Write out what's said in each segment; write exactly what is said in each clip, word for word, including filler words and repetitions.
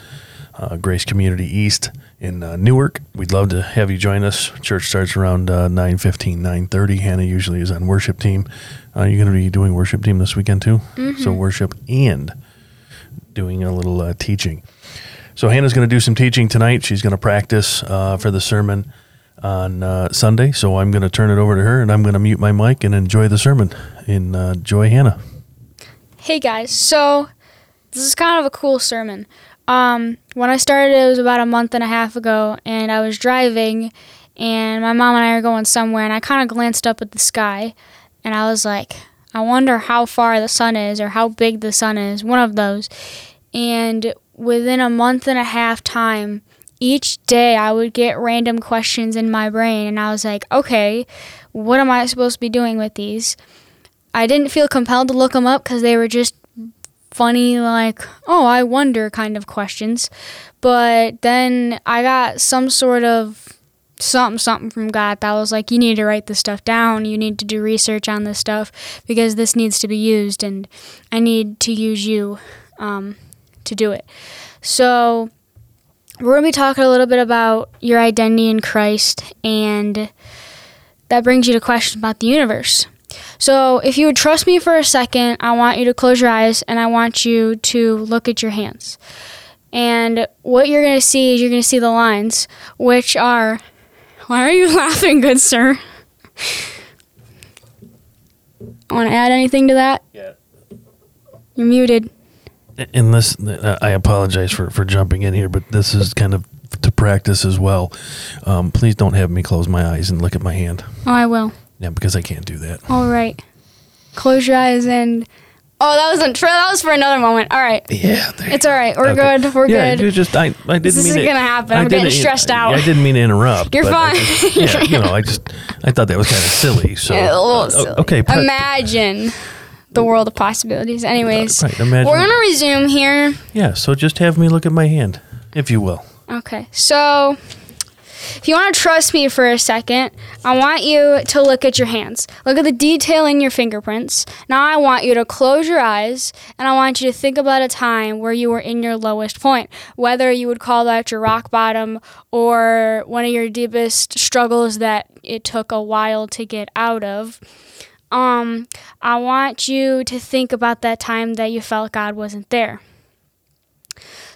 uh, Grace Community East in uh, Newark. We'd love to have you join us. Church starts around uh, nine fifteen, nine thirty. Hannah usually is on worship team. Uh, you're going to be doing worship team this weekend too? Mm-hmm. So worship and doing a little uh, teaching. So Hannah's going to do some teaching tonight. She's going to practice uh, for the sermon on uh, Sunday. So I'm going to turn it over to her, and I'm going to mute my mic and enjoy the sermon. And uh, enjoy Hannah. Hey, guys. So this is kind of a cool sermon. Um, when I started, it was about a month and a half ago, and I was driving, and my mom and I were going somewhere, and I kind of glanced up at the sky, and I was like, I wonder how far the sun is or how big the sun is, one of those. And within a month and a half time, each day I would get random questions in my brain, and I was like, okay, what am I supposed to be doing with these? I didn't feel compelled to look them up because they were just funny, like, oh, I wonder kind of questions. But then I got some sort of something something from God that was like, you need to write this stuff down, you need to do research on this stuff because this needs to be used, and I need to use you um, to do it. So we're going to be talking a little bit about your identity in Christ, and that brings you to questions about the universe. So if you would trust me for a second, I want you to close your eyes, and I want you to look at your hands. And what you're going to see is you're going to see the lines, which are... Why are you laughing, good sir? Want to add anything to that? Yeah. You're muted. And this, uh, I apologize for, for jumping in here, but this is kind of to practice as well. Um, please don't have me close my eyes and look at my hand. Oh, I will. Yeah, because I can't do that. All right. Close your eyes and... Oh, that wasn't for, that was for another moment. All right. Yeah. It's all right. We're okay. good. We're yeah, good. Yeah, just, I, I didn't this mean isn't going to happen. I I'm getting stressed out. I didn't mean to interrupt. You're fine. Just, yeah, you know, I just, I thought that was kind of silly. So, yeah, a little uh, silly. Okay. But, imagine the world of possibilities. Anyways, uh, right, imagine. We're going to resume here. Yeah, so just have me look at my hand, if you will. Okay. So, if you want to trust me for a second, I want you to look at your hands. Look at the detail in your fingerprints. Now I want you to close your eyes, and I want you to think about a time where you were in your lowest point, whether you would call that your rock bottom or one of your deepest struggles that it took a while to get out of. Um, I want you to think about that time that you felt God wasn't there.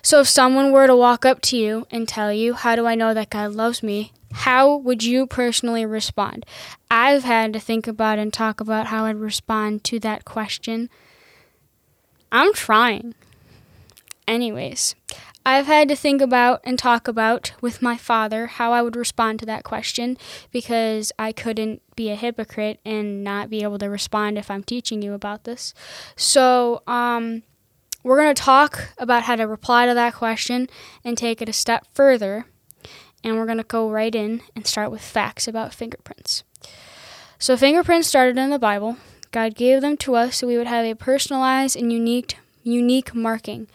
So if someone were to walk up to you and tell you, how do I know that God loves me? How would you personally respond? I've had to think about and talk about how I'd respond to that question. I'm trying. Anyways, I've had to think about and talk about with my father how I would respond to that question, because I couldn't be a hypocrite and not be able to respond if I'm teaching you about this. So, um, we're going to talk about how to reply to that question and take it a step further. And we're going to go right in and start with facts about fingerprints. So fingerprints started in the Bible. God gave them to us so we would have a personalized and unique unique marking.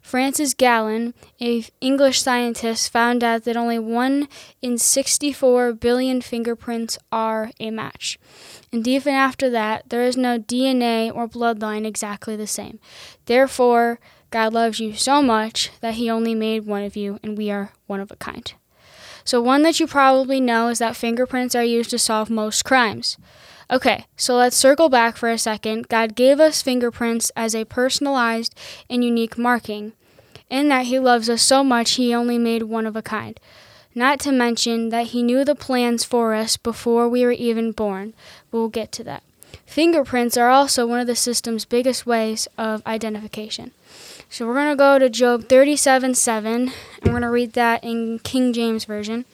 Francis Galton, an English scientist, found out that only one in sixty-four billion fingerprints are a match. And even after that, there is no D N A or bloodline exactly the same. Therefore, God loves you so much that he only made one of you, and we are one of a kind. So one that you probably know is that fingerprints are used to solve most crimes. Okay, so let's circle back for a second. God gave us fingerprints as a personalized and unique marking, in that he loves us so much he only made one of a kind. Not to mention that he knew the plans for us before we were even born. We'll get to that. Fingerprints are also one of the system's biggest ways of identification. So we're going to go to Job thirty-seven seven, and we're going to read that in King James Version.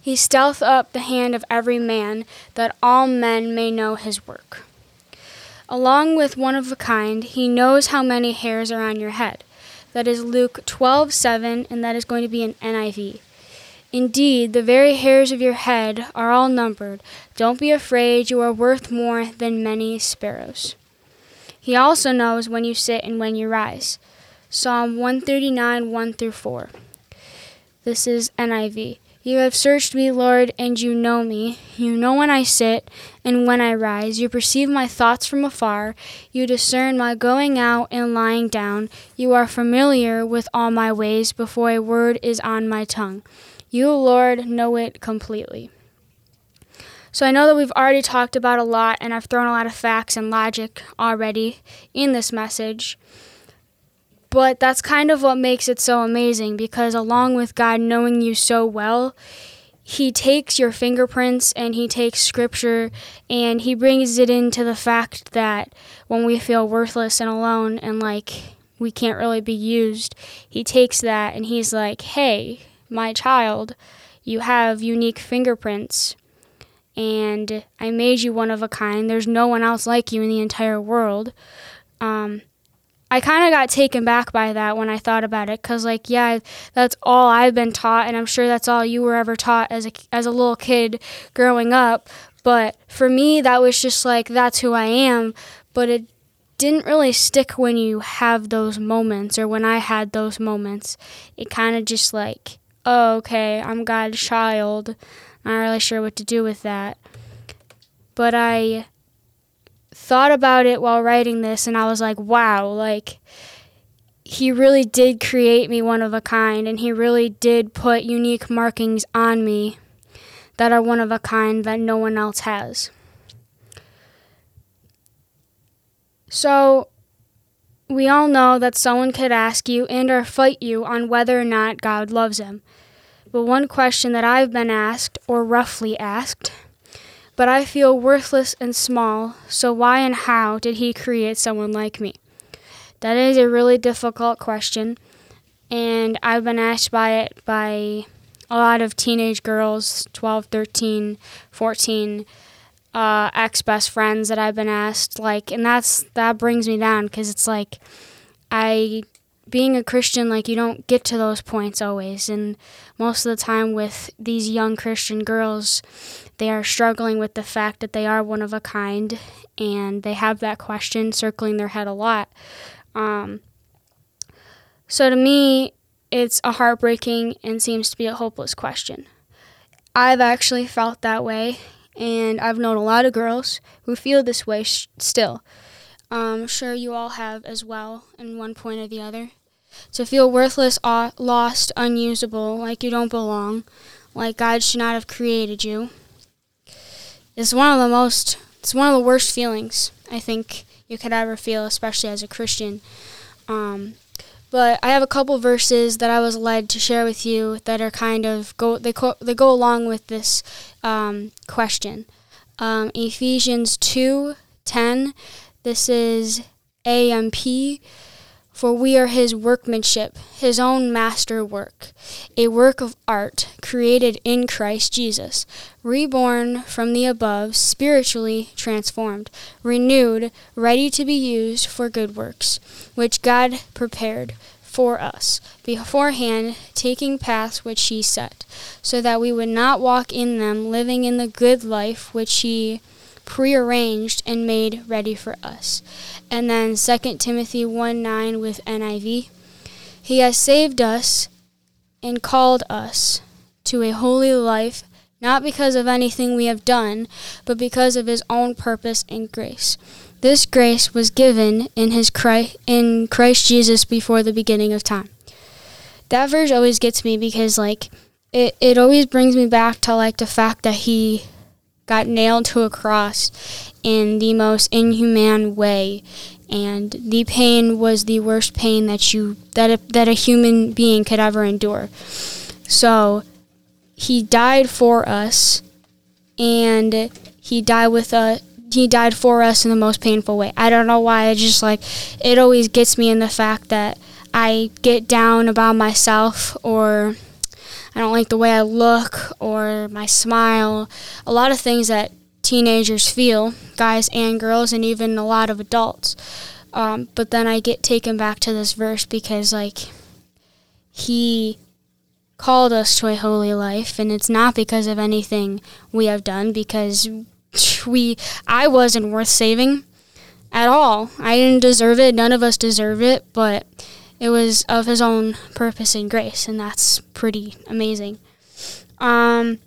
He stealth up the hand of every man, that all men may know his work. Along with one of a kind, he knows how many hairs are on your head. That is Luke twelve seven, and that is going to be an N I V. Indeed, the very hairs of your head are all numbered. Don't be afraid, you are worth more than many sparrows. He also knows when you sit and when you rise. Psalm one thirty-nine, one through four. This is N I V. You have searched me, Lord, and you know me. You know when I sit and when I rise. You perceive my thoughts from afar. You discern my going out and lying down. You are familiar with all my ways before a word is on my tongue. You, Lord, know it completely. So I know that we've already talked about a lot, and I've thrown a lot of facts and logic already in this message. But that's kind of what makes it so amazing, because along with God knowing you so well, he takes your fingerprints and he takes scripture and he brings it into the fact that when we feel worthless and alone and like we can't really be used, he takes that and he's like, hey, my child, you have unique fingerprints. And I made you one of a kind. There's no one else like you in the entire world. Um, I kind of got taken back by that when I thought about it, because, like, yeah, that's all I've been taught, and I'm sure that's all you were ever taught as a, as a little kid growing up. But for me, that was just like, that's who I am. But it didn't really stick when you have those moments, or when I had those moments. It kind of just like, oh, okay, I'm God's child. I'm not really sure what to do with that. But I thought about it while writing this, and I was like, wow, like, he really did create me one of a kind, and he really did put unique markings on me that are one of a kind that no one else has. So we all know that someone could ask you and or fight you on whether or not God loves them. But one question that I've been asked, or roughly asked, but I feel worthless and small, so why and how did he create someone like me? That is a really difficult question, and I've been asked by it by a lot of teenage girls, twelve, thirteen, fourteen, uh, ex-best friends that I've been asked, like, and that's that brings me down, because it's like, I... being a Christian, like, you don't get to those points always, and most of the time with these young Christian girls, they are struggling with the fact that they are one of a kind, and they have that question circling their head a lot. Um, so to me, it's a heartbreaking and seems to be a hopeless question. I've actually felt that way, and I've known a lot of girls who feel this way sh- still. I'm um, sure you all have as well, in one point or the other. To feel worthless, aw- lost, unusable, like you don't belong, like God should not have created you. It's one of the most, it's one of the worst feelings I think you could ever feel, especially as a Christian. Um, But I have a couple verses that I was led to share with you that are kind of go they co- they go along with this um, question. Um, Ephesians two ten. This is A M P. For we are his workmanship, his own masterwork, a work of art created in Christ Jesus, reborn from the above, spiritually transformed, renewed, ready to be used for good works, which God prepared for us beforehand, taking paths which he set, so that we would not walk in them, living in the good life which he prearranged and made ready for us. And then Second Timothy one nine with N I V. He has saved us and called us to a holy life, not because of anything we have done, but because of his own purpose and grace. This grace was given in his Christ, in Christ Jesus before the beginning of time. That verse always gets me because like it, it always brings me back to like the fact that he got nailed to a cross in the most inhumane way, and the pain was the worst pain that you that a, that a human being could ever endure. So he died for us, and he died with us. He died for us in the most painful way. I don't know why. I just like it always gets me in the fact that I get down about myself, or I don't like the way I look or my smile. A lot of things that teenagers feel, guys and girls, and even a lot of adults. Um, but then I get taken back to this verse because, like, he called us to a holy life, and it's not because of anything we have done, because we, I wasn't worth saving at all. I didn't deserve it. None of us deserve it, but it was of his own purpose and grace, and that's pretty amazing. Um,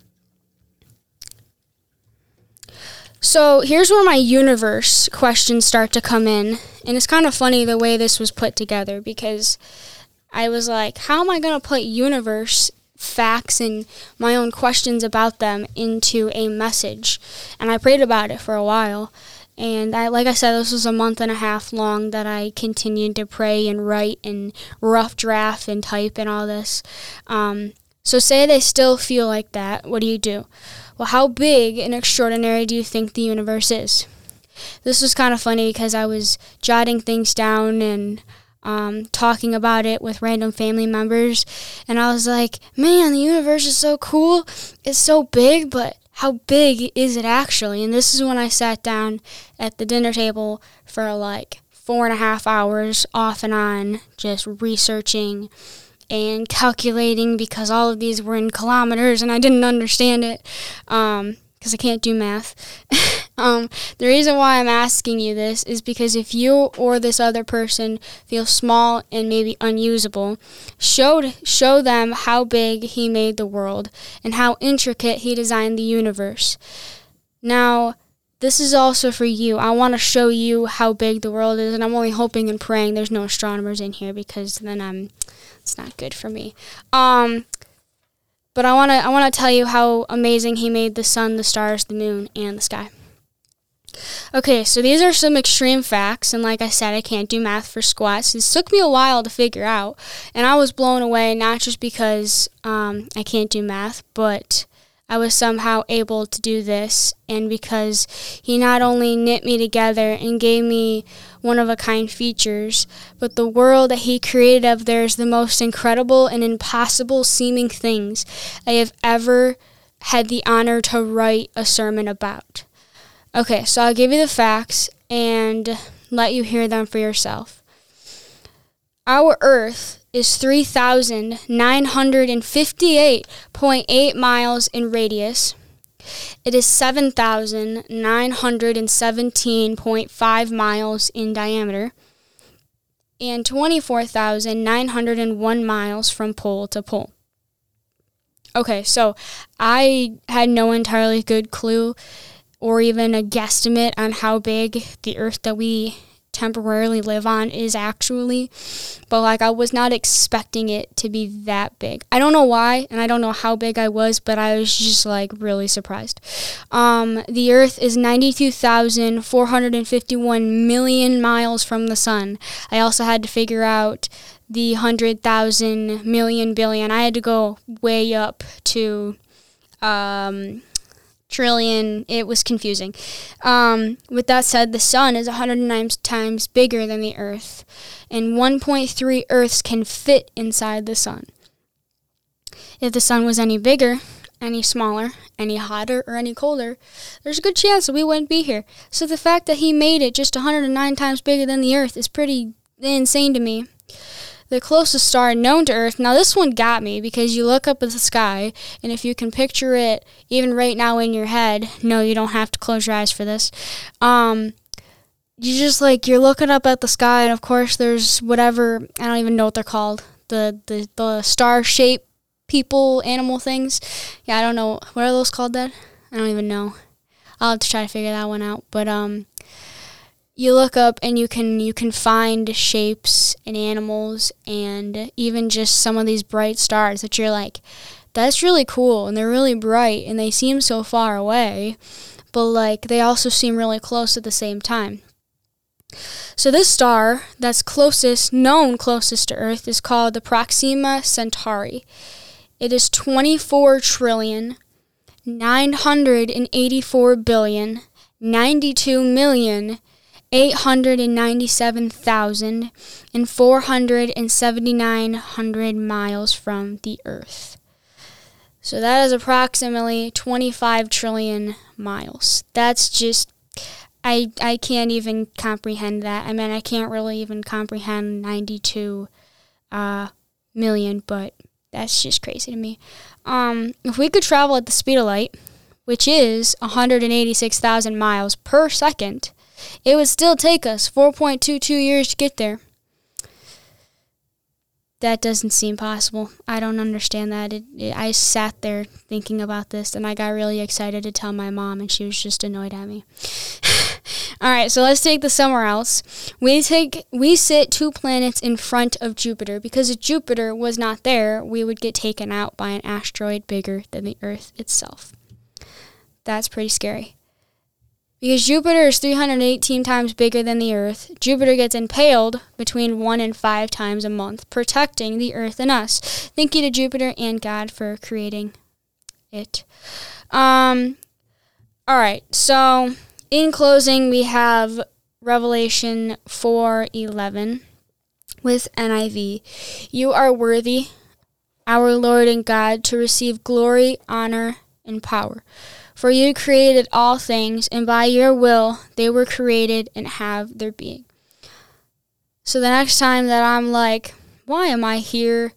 so here's where my universe questions start to come in, and it's kind of funny the way this was put together, because I was like, how am I going to put universe facts and my own questions about them into a message? And I prayed about it for a while. And I, like I said, this was a month and a half long that I continued to pray and write and rough draft and type and all this. Um, so say they still feel like that. What do you do? Well, how big and extraordinary do you think the universe is? This was kind of funny because I was jotting things down and um, talking about it with random family members. And I was like, man, the universe is so cool. It's so big, but how big is it actually? And this is when I sat down at the dinner table for like four and a half hours off and on, just researching and calculating, because all of these were in kilometers and I didn't understand it um, because I can't do math. um, the reason why I'm asking you this is because if you or this other person feels small and maybe unusable, show, show them how big he made the world and how intricate he designed the universe. Now, this is also for you. I want to show you how big the world is, and I'm only hoping and praying there's no astronomers in here, because then I'm, it's not good for me. Um... But I want to I want to tell you how amazing he made the sun, the stars, the moon, and the sky. Okay, so these are some extreme facts, and like I said, I can't do math for squats. This took me a while to figure out, and I was blown away, not just because um, I can't do math, but I was somehow able to do this, and because he not only knit me together and gave me one-of-a-kind features, but the world that he created of there is the most incredible and impossible-seeming things I have ever had the honor to write a sermon about. Okay, so I'll give you the facts and let you hear them for yourself. Our Earth is three thousand nine hundred fifty-eight point eight miles in radius. It is seven thousand nine hundred seventeen point five miles in diameter and twenty-four thousand nine hundred one miles from pole to pole. Okay, so I had no entirely good clue or even a guesstimate on how big the Earth that we temporarily live on is actually, but like I was not expecting it to be that big. I don't know why, and I don't know how big I was, but I was just like really surprised. Um, the Earth is ninety-two thousand four hundred fifty-one million miles from the sun. I also had to figure out the hundred thousand million billion. I had to go way up to um, trillion. It was confusing. Um, with that said, the sun is one hundred nine times bigger than the Earth, and one point three Earths can fit inside the sun. If the sun was any bigger, any smaller, any hotter, or any colder, there's a good chance that we wouldn't be here. So the fact that he made it just one hundred nine times bigger than the Earth is pretty insane to me. The closest star known to Earth, now this one got me, because you look up at the sky, and if you can picture it even right now in your head, no, you don't have to close your eyes for this, um, you just like, you're looking up at the sky, and of course there's whatever, I don't even know what they're called, the, the, the star-shaped people, animal things, yeah, I don't know, what are those called, Dad? I don't even know, I'll have to try to figure that one out, but, um, you look up and you can you can find shapes and animals and even just some of these bright stars that you're like, that's really cool, and they're really bright, and they seem so far away, but like they also seem really close at the same time. So this star that's closest, known closest to Earth, is called the Proxima Centauri. It is twenty-four trillion, nine hundred eighty-four billion, ninety-two million Eight hundred and ninety-seven thousand and four hundred and seventy-nine hundred miles from the Earth. So that is approximately twenty-five trillion miles. That's just, I I can't even comprehend that. I mean, I can't really even comprehend ninety-two uh, million, but that's just crazy to me. Um, if we could travel at the speed of light, which is one hundred and eighty-six thousand miles per second, it would still take us four point two two years to get there. That doesn't seem possible. I don't understand that. It, it, I sat there thinking about this, and I got really excited to tell my mom, and she was just annoyed at me. All right, so let's take this somewhere else. We take we sit two planets in front of Jupiter, because if Jupiter was not there, we would get taken out by an asteroid bigger than the Earth itself. That's pretty scary. Because Jupiter is three hundred eighteen times bigger than the Earth, Jupiter gets impaled between one and five times a month, protecting the Earth and us. Thank you to Jupiter and God for creating it. Um, all right, so in closing, we have Revelation four eleven with N I V. You are worthy, our Lord and God, to receive glory, honor, and power. For you created all things, and by your will they were created and have their being. So the next time that I'm like, why am I here?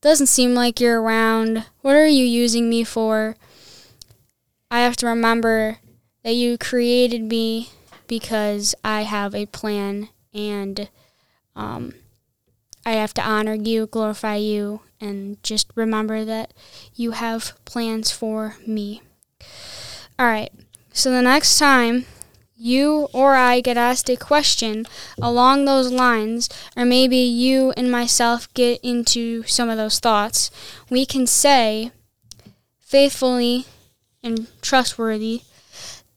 Doesn't seem like you're around. What are you using me for? I have to remember that you created me because I have a plan, and um, I have to honor you, glorify you, and just remember that you have plans for me. All right, so the next time you or I get asked a question along those lines, or maybe you and myself get into some of those thoughts, we can say faithfully and trustworthy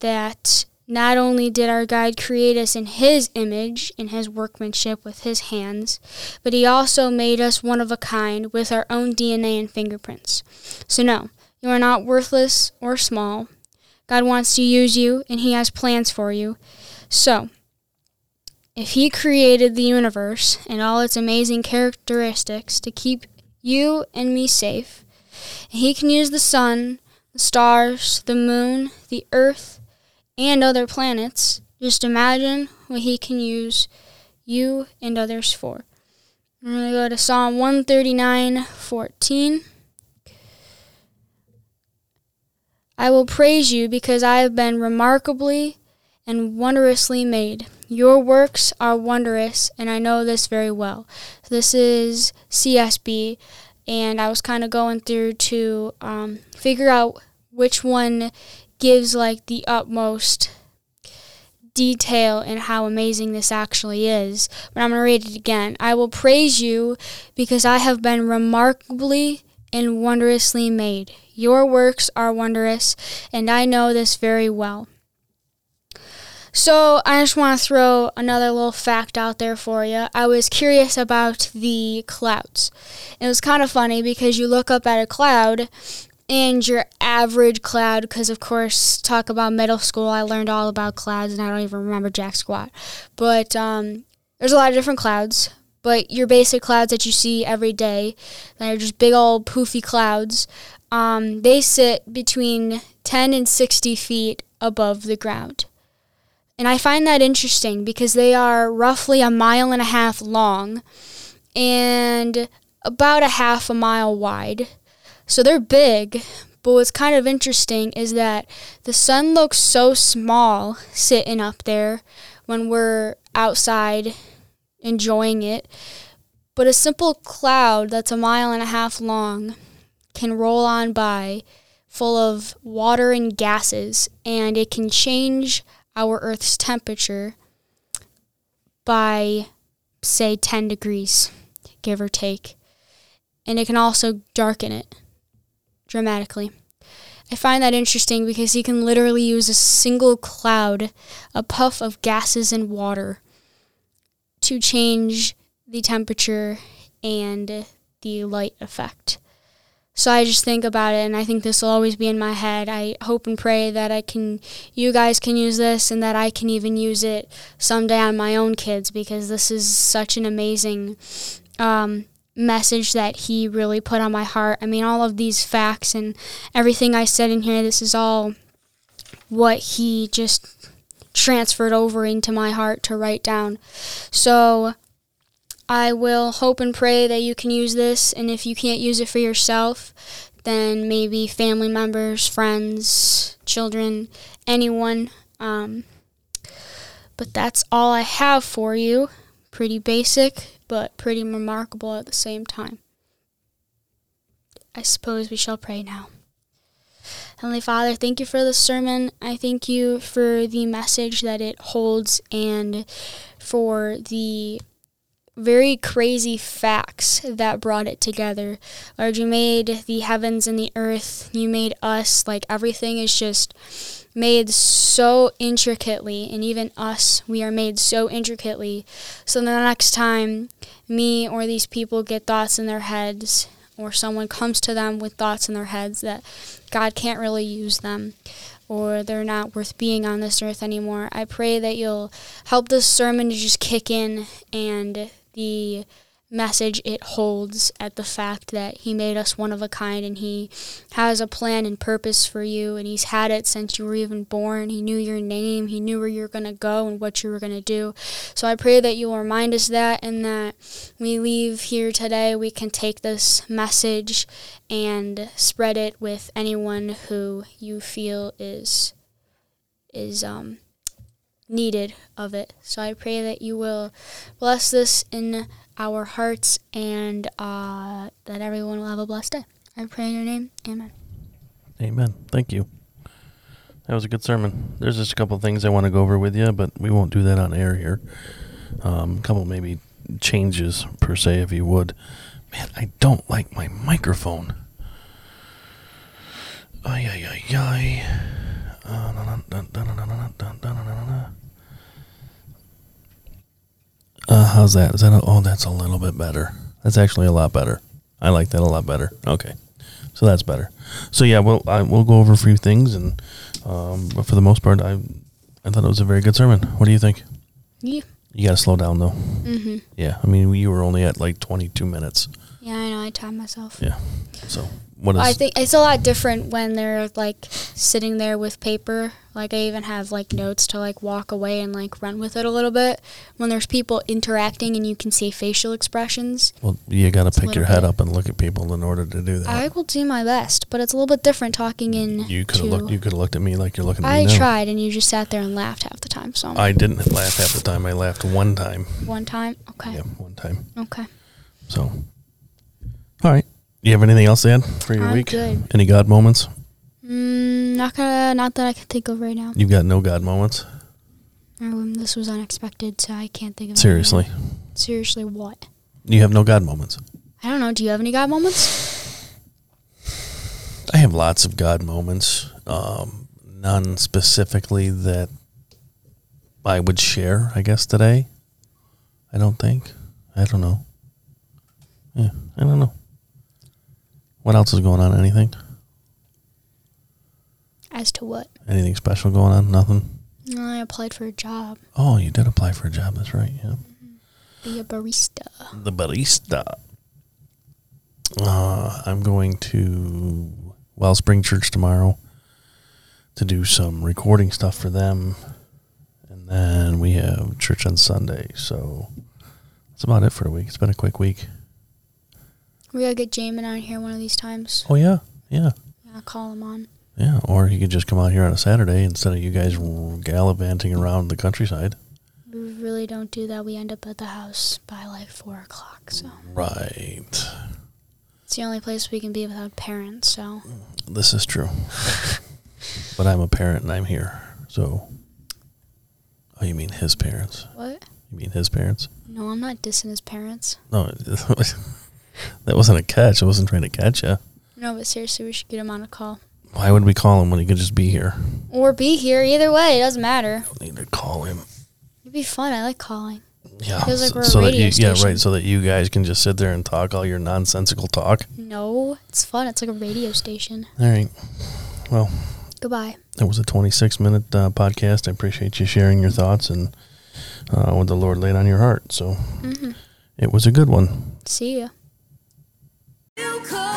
that not only did our God create us in his image, in his workmanship with his hands, but he also made us one of a kind with our own D N A and fingerprints. So no, you are not worthless or small. God wants to use you, and he has plans for you. So, if he created the universe and all its amazing characteristics to keep you and me safe, and he can use the sun, the stars, the moon, the earth, and other planets, just imagine what he can use you and others for. I'm going to go to Psalm one thirty-nine fourteen. I will praise you because I have been remarkably and wondrously made. Your works are wondrous, and I know this very well. So this is C S B, and I was kind of going through to um, figure out which one gives like the utmost detail in how amazing this actually is. But I'm going to read it again. I will praise you because I have been remarkably and wondrously made. Your works are wondrous, and I know this very well. So I just want to throw another little fact out there for you. I was curious about the clouds. It was kind of funny because you look up at a cloud and your average cloud, because of course, talk about middle school, I learned all about clouds and I don't even remember jack squat. But um, there's a lot of different clouds. But your basic clouds that you see every day, that are just big old poofy clouds, um, they sit between ten and sixty feet above the ground. And I find that interesting because they are roughly a mile and a half long and about a half a mile wide. So they're big, but what's kind of interesting is that the sun looks so small sitting up there when we're outside enjoying it, but a simple cloud that's a mile and a half long can roll on by full of water and gases, and it can change our Earth's temperature by, say, ten degrees, give or take, and it can also darken it dramatically. I find that interesting because you can literally use a single cloud, a puff of gases and water, to change the temperature and the light effect. So I just think about it, and I think this will always be in my head. I hope and pray that I can, you guys can use this, and that I can even use it someday on my own kids, because this is such an amazing um, message that he really put on my heart. I mean, all of these facts and everything I said in here, this is all what he just transferred over into my heart to write down. So I will hope and pray that you can use this, and if you can't use it for yourself, then maybe family members, friends, children, anyone. Um, but that's all I have for you. Pretty basic, but pretty remarkable at the same time. I suppose we shall pray now. Heavenly Father, thank you for this sermon. I thank you for the message that it holds and for the very crazy facts that brought it together. Lord, you made the heavens and the earth. You made us. Like, everything is just made so intricately, and even us, we are made so intricately. So the next time me or these people get thoughts in their heads, or someone comes to them with thoughts in their heads that God can't really use them, or they're not worth being on this earth anymore, I pray that you'll help this sermon to just kick in, and the message it holds at the fact that he made us one of a kind, and he has a plan and purpose for you, and he's had it since you were even born. He knew your name. He knew where you were going to go and what you were going to do. So I pray that you will remind us that, and that we leave here today, we can take this message and spread it with anyone who you feel is is um needed of it. So I pray that you will bless this in our hearts, and uh, that everyone will have a blessed day. I pray in your name. Amen. Amen. Thank you. That was a good sermon. There's just a couple things I want to go over with you, but we won't do that on air here. Um, a couple maybe changes, per se, if you would. Man, I don't like my microphone. Ay, ay, ay, ay. Uh, dun, dun, dun, dun, dun, dun, dun, dun, dun, dun. Uh, how's that? Is that a, oh, that's a little bit better. That's actually a lot better. I like that a lot better. Okay, so that's better. So yeah, we'll I, we'll go over a few things, and um, but for the most part, I I thought it was a very good sermon. What do you think? Yeah. You gotta slow down though. Mm-hmm. Yeah, I mean, you were only at like twenty-two minutes. Yeah, I know. I timed myself. Yeah. So what is? I think it's a lot different when they're like sitting there with paper. Like, I even have like notes to like walk away and like run with it a little bit. When there's people interacting and you can see facial expressions. Well, you got to pick your head bit. up and look at people in order to do that. I will do my best, but it's a little bit different talking in. You could have looked. You could have looked at me like you're looking at I me now. I tried, and you just sat there and laughed half the time. So I didn't laugh half the time. I laughed one time. One time. Okay. Yeah, one time. Okay. So. All right. You have anything else to add for your I'm week? Good. Any God moments? Mm, not gonna, not that I can think of right now. You've got no God moments? Um, this was unexpected, so I can't think of Seriously. It. Seriously? Seriously, what? You have no God moments? I don't know. Do you have any God moments? I have lots of God moments. Um, none specifically that I would share, I guess, today. I don't think. I don't know. Yeah, I don't know. What else is going on? Anything? As to what? Anything special going on? Nothing? No, I applied for a job. Oh, you did apply for a job. That's right, yeah. Be a barista. The barista. Uh, I'm going to Wellspring Church tomorrow to do some recording stuff for them. And then we have church on Sunday. So that's about it for a week. It's been a quick week. We gotta get Jamin on here one of these times. Oh, yeah. Yeah. Yeah, I'll call him on. Yeah, or he could just come out here on a Saturday instead of you guys gallivanting around the countryside. We really don't do that. We end up at the house by like four o'clock, so. Right. It's the only place we can be without parents, so. This is true. But I'm a parent and I'm here, so. Oh, you mean his parents? What? You mean his parents? No, I'm not dissing his parents. No, that wasn't a catch. I wasn't trying to catch you. No, but seriously, we should get him on a call. Why would we call him when he could just be here? Or be here. Either way, it doesn't matter. I need to call him. It'd be fun. I like calling. Yeah. Feels like we're so a radio that you, station. Yeah, right. So that you guys can just sit there and talk all your nonsensical talk. No, it's fun. It's like a radio station. All right. Well. Goodbye. It was a twenty-six minute uh, podcast. I appreciate you sharing your thoughts and uh, what the Lord laid on your heart. So mm-hmm. It was a good one. See ya. You could.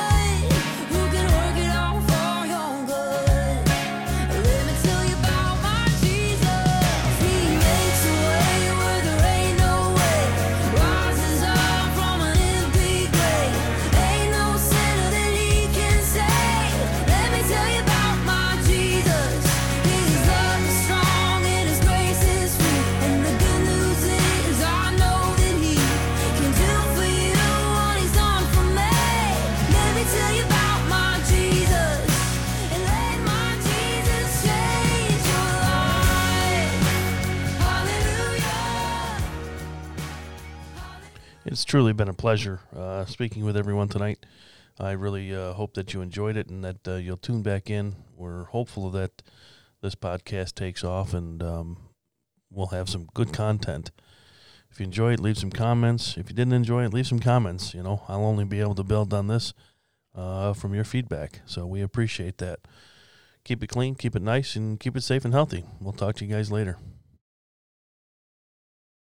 It's truly been a pleasure uh, speaking with everyone tonight. I really uh, hope that you enjoyed it and that uh, you'll tune back in. We're hopeful that this podcast takes off and um, we'll have some good content. If you enjoy it, leave some comments. If you didn't enjoy it, leave some comments. You know, I'll only be able to build on this uh, from your feedback. So we appreciate that. Keep it clean, keep it nice, and keep it safe and healthy. We'll talk to you guys later.